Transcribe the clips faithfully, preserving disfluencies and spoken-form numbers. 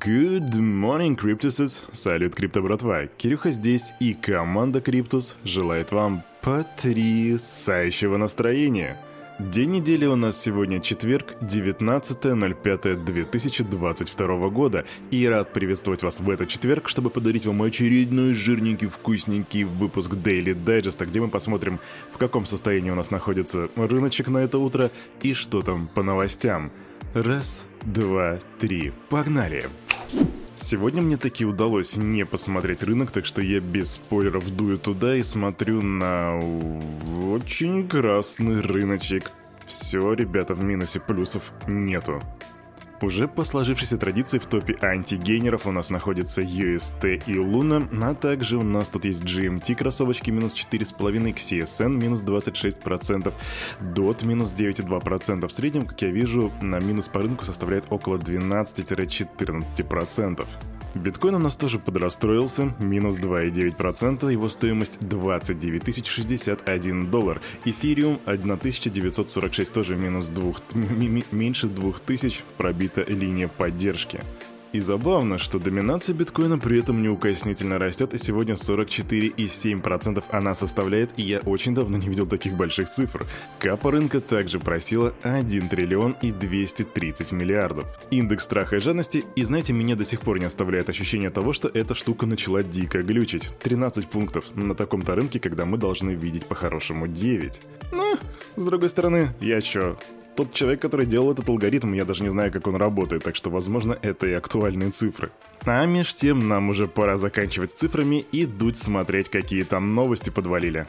Good morning, Cryptuses! Салют, крипто-братва! Кирюха здесь, и команда Cryptos желает вам потрясающего настроения! День недели у нас сегодня четверг, девятнадцатое ноль пятое две тысячи двадцать второго года, и рад приветствовать вас в этот четверг, чтобы подарить вам очередной жирненький, вкусненький выпуск Daily Digest, где мы посмотрим, в каком состоянии у нас находится рыночек на это утро и что там по новостям. Раз, два, три. Погнали! Сегодня мне таки удалось не посмотреть рынок, так что я без спойлеров дую туда и смотрю на очень красный рыночек. Все, ребята, в минусе, плюсов нету. Уже по сложившейся традиции в топе антигейнеров у нас находятся ю эс ти и Luna, а также у нас тут есть джи эм ти кроссовочки минус четыре и пять десятых, си эс эн минус двадцать шесть процентов, дот минус девять и две десятых процента. В среднем, как я вижу, на минус по рынку составляет около двенадцать-четырнадцать процентов. Биткоин у нас тоже подрастроился, минус два и девять десятых процента, его стоимость двадцать девять тысяч шестьдесят один доллар. Эфириум тысяча девятьсот сорок шесть, тоже минус два, меньше двух тысяч, пробита линия поддержки. И забавно, что доминация биткоина при этом неукоснительно растет, и сегодня сорок четыре и семь десятых процента она составляет, и я очень давно не видел таких больших цифр. Капа рынка также просила один триллион и двести тридцать миллиардов. Индекс страха и жадности, и знаете, меня до сих пор не оставляет ощущение того, что эта штука начала дико глючить. тринадцать пунктов на таком-то рынке, когда мы должны видеть по-хорошему девять. Ну, с другой стороны, я чё... Тот человек, который делал этот алгоритм, я даже не знаю, как он работает, так что, возможно, это и актуальные цифры. А меж тем, нам уже пора заканчивать с цифрами и дуть смотреть, какие там новости подвалили.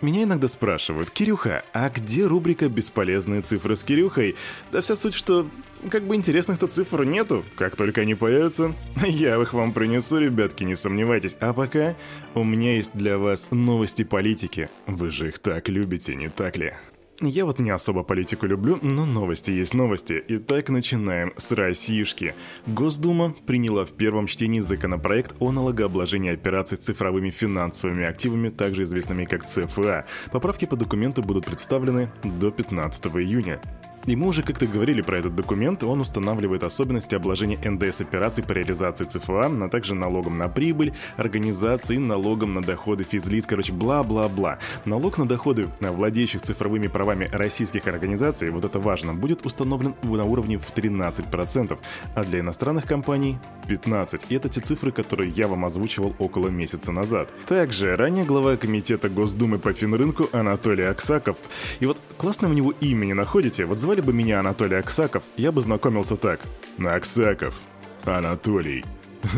Меня иногда спрашивают: «Кирюха, а где рубрика «Бесполезные цифры с Кирюхой»?» Да вся суть, что как бы интересных-то цифр нету. Как только они появятся, я их вам принесу, ребятки, не сомневайтесь. А пока у меня есть для вас новости политики. Вы же их так любите, не так ли? Я вот не особо политику люблю, но новости есть новости. Итак, начинаем с Россиюшки. Госдума приняла в первом чтении законопроект о налогообложении операций с цифровыми финансовыми активами, также известными как ЦФА. Поправки по документу будут представлены до пятнадцатого июня. И мы уже как-то говорили про этот документ, он устанавливает особенности обложения эн дэ эс операций по реализации ЦФА, а также налогом на прибыль, организации, налогом на доходы физлиц, короче, бла-бла-бла. Налог на доходы владеющих цифровыми правами российских организаций, вот это важно, будет установлен на уровне в тринадцать процентов, а для иностранных компаний пятнадцать процентов. И это те цифры, которые я вам озвучивал около месяца назад. Также ранее глава комитета Госдумы по финрынку Анатолий Аксаков. И вот классное у него имя не находите, вот звали бы меня Анатолий Аксаков, я бы знакомился так. Аксаков. Анатолий.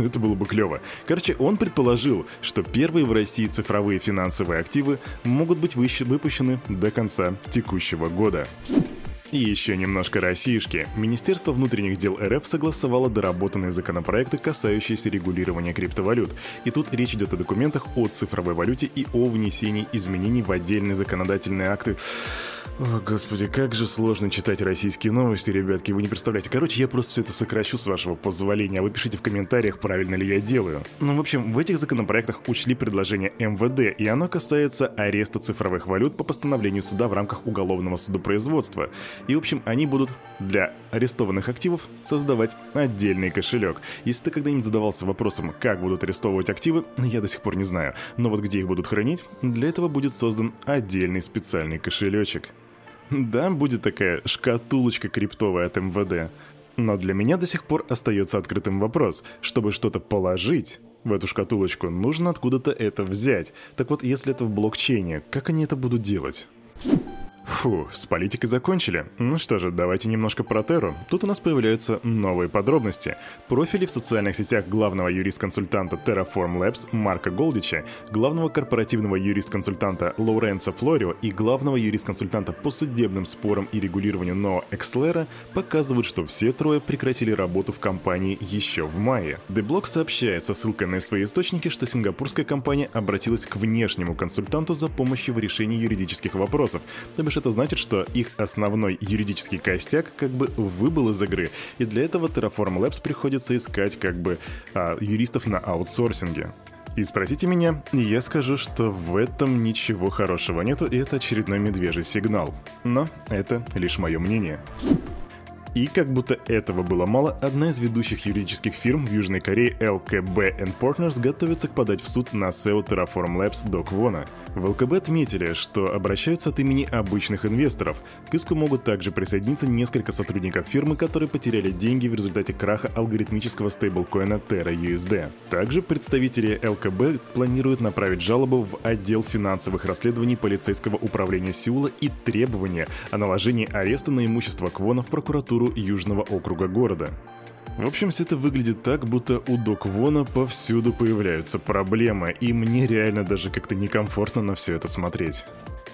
Это было бы клево. Короче, он предположил, что первые в России цифровые финансовые активы могут быть выпущены до конца текущего года. И еще немножко российшки. Министерство внутренних дел эр эф согласовало доработанные законопроекты, касающиеся регулирования криптовалют. И тут речь идет о документах о цифровой валюте и о внесении изменений в отдельные законодательные акты. О, господи, как же сложно читать российские новости, ребятки, вы не представляете. Короче, я просто все это сокращу, с вашего позволения, а вы пишите в комментариях, правильно ли я делаю. Ну, в общем, в этих законопроектах учли предложение эм вэ дэ, и оно касается ареста цифровых валют по постановлению суда в рамках уголовного судопроизводства. И, в общем, они будут для арестованных активов создавать отдельный кошелек. Если ты когда-нибудь задавался вопросом, как будут арестовывать активы, я до сих пор не знаю. Но вот где их будут хранить, для этого будет создан отдельный специальный кошелечек. Да, будет такая шкатулочка криптовая от эм вэ дэ. Но для меня до сих пор остается открытым вопрос. Чтобы что-то положить в эту шкатулочку, нужно откуда-то это взять. Так вот, если это в блокчейне, как они это будут делать? Фу, с политикой закончили. Ну что же, давайте немножко про Терру. Тут у нас появляются новые подробности. Профили в социальных сетях главного юрист-консультанта Terraform Labs Марка Голдича, главного корпоративного юрист-консультанта Лоуренса Флорио и главного юрист-консультанта по судебным спорам и регулированию Ноа Экслера показывают, что все трое прекратили работу в компании еще в мае. The Block сообщает со ссылкой на свои источники, что сингапурская компания обратилась к внешнему консультанту за помощью в решении юридических вопросов, то бишь это значит, что их основной юридический костяк как бы выбыл из игры, и для этого Terraform Labs приходится искать как бы а, юристов на аутсорсинге. И спросите меня, и я скажу, что в этом ничего хорошего нету, и это очередной медвежий сигнал. Но это лишь мое мнение. И как будто этого было мало, одна из ведущих юридических фирм в Южной Корее Эл Кей Би энд Партнерс готовится подать в суд на си и о Terraform Labs До Квона. В эл кей би отметили, что обращаются от имени обычных инвесторов. К иску могут также присоединиться несколько сотрудников фирмы, которые потеряли деньги в результате краха алгоритмического стейблкоина TerraUSD. Также представители эл кей би планируют направить жалобу в отдел финансовых расследований полицейского управления Сеула и требования о наложении ареста на имущество Квона в прокуратуру Южного округа города. В общем, все это выглядит так, будто у До Квона повсюду появляются проблемы, и мне реально даже как-то некомфортно на все это смотреть.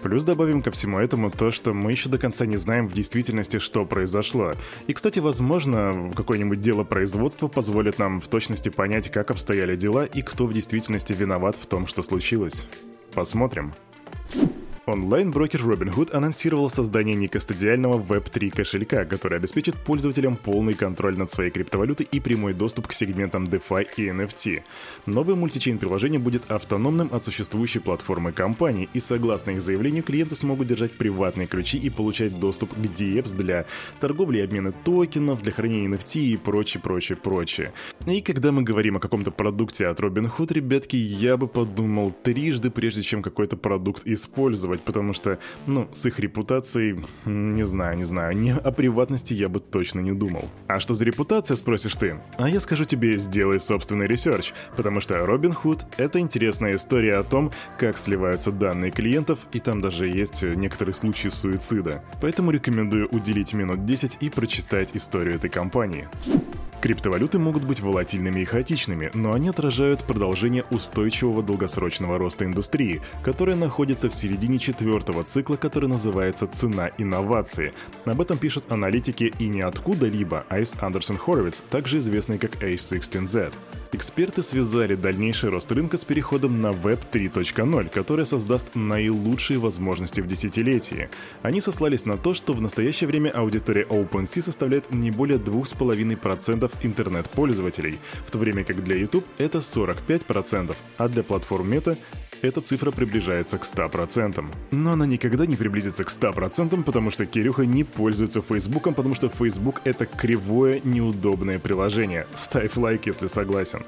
Плюс добавим ко всему этому то, что мы еще до конца не знаем в действительности, что произошло. И, кстати, возможно, какое-нибудь дело производства позволит нам в точности понять, как обстояли дела и кто в действительности виноват в том, что случилось. Посмотрим. Онлайн-брокер Robinhood анонсировал создание некастодиального веб три кошелька, который обеспечит пользователям полный контроль над своей криптовалютой и прямой доступ к сегментам DeFi и эн эф ти. Новое мультичейн-приложение будет автономным от существующей платформы компании, и согласно их заявлению, клиенты смогут держать приватные ключи и получать доступ к DApps для торговли и обмена токенов, для хранения эн эф ти и прочее, прочее, прочее. И когда мы говорим о каком-то продукте от Robinhood, ребятки, я бы подумал трижды, прежде чем какой-то продукт использовать. Потому что, ну, с их репутацией, не знаю, не знаю, не, о приватности я бы точно не думал. А что за репутация, спросишь ты? А я скажу тебе, сделай собственный ресерч, потому что Robinhood — это интересная история о том, как сливаются данные клиентов, и там даже есть некоторые случаи суицида. Поэтому рекомендую уделить минут десять и прочитать историю этой компании. Криптовалюты могут быть волатильными и хаотичными, но они отражают продолжение устойчивого долгосрочного роста индустрии, которая находится в середине четвертого цикла, который называется «Цена инновации». Об этом пишут аналитики и не откуда-либо, а из Andreessen Horowitz, также известный как эй шестнадцать зет. Эксперты связали дальнейший рост рынка с переходом на веб три точка ноль, которая создаст наилучшие возможности в десятилетии. Они сослались на то, что в настоящее время аудитория OpenSea составляет не более два и пять десятых процента интернет-пользователей, в то время как для YouTube это сорок пять процентов, а для платформ Meta эта цифра приближается к ста процентам. Но она никогда не приблизится к ста процентам, потому что Кирюха не пользуется Фейсбуком, потому что Facebook — это кривое, неудобное приложение. Ставь лайк, если согласен.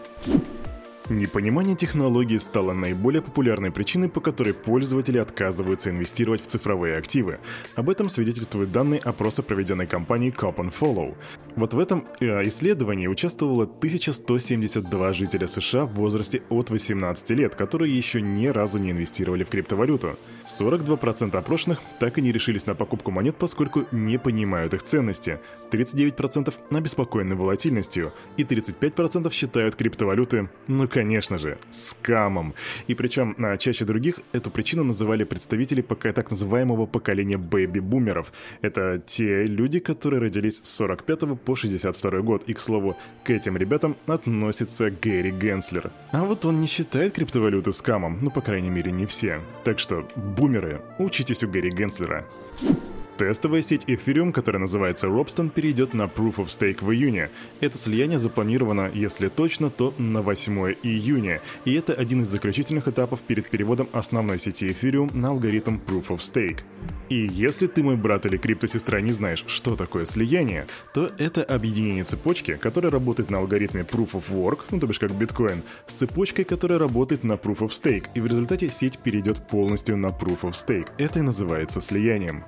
Непонимание технологии стало наиболее популярной причиной, по которой пользователи отказываются инвестировать в цифровые активы. Об этом свидетельствуют данные опроса, проведенной компанией CoupFollow. Вот в этом исследовании участвовало тысяча сто семьдесят два жителя США в возрасте от восемнадцати лет, которые еще ни разу не инвестировали в криптовалюту. сорок два процента опрошенных так и не решились на покупку монет, поскольку не понимают их ценности. тридцать девять процентов обеспокоены волатильностью, и тридцать пять процентов считают криптовалюты, ну конечно же, скамом. И причем чаще других эту причину называли представители пока так называемого поколения бэби-бумеров. Это те люди, которые родились с сорок пятого по шестьдесят второй год. И, к слову, к этим ребятам относится Гэри Генслер. А вот он не считает криптовалюты скамом, ну, по крайней мере, не все. Так что, бумеры, учитесь у Гэри Генслера. Тестовая сеть Ethereum, которая называется Robston, перейдет на Proof of Stake в июне. Это слияние запланировано, если точно, то на восьмое июня. И это один из заключительных этапов перед переводом основной сети Ethereum на алгоритм Proof of Stake. И если ты, мой брат или криптосестра, не знаешь, что такое слияние, то это объединение цепочки, которая работает на алгоритме Proof of Work, ну то бишь как биткоин, с цепочкой, которая работает на Proof of Stake, и в результате сеть перейдет полностью на Proof of Stake. Это и называется слиянием.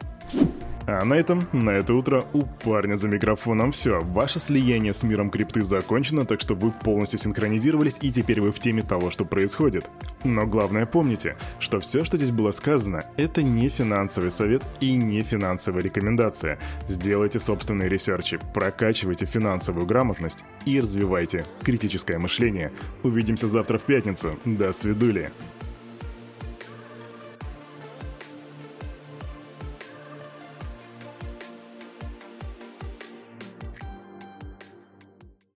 А на этом, на это утро у парня за микрофоном все. Ваше слияние с миром крипты закончено, так что вы полностью синхронизировались и теперь вы в теме того, что происходит. Но главное помните, что все, что здесь было сказано, это не финансовый совет и не финансовая рекомендация. Сделайте собственные ресерчи, прокачивайте финансовую грамотность и развивайте критическое мышление. Увидимся завтра в пятницу. До свидули.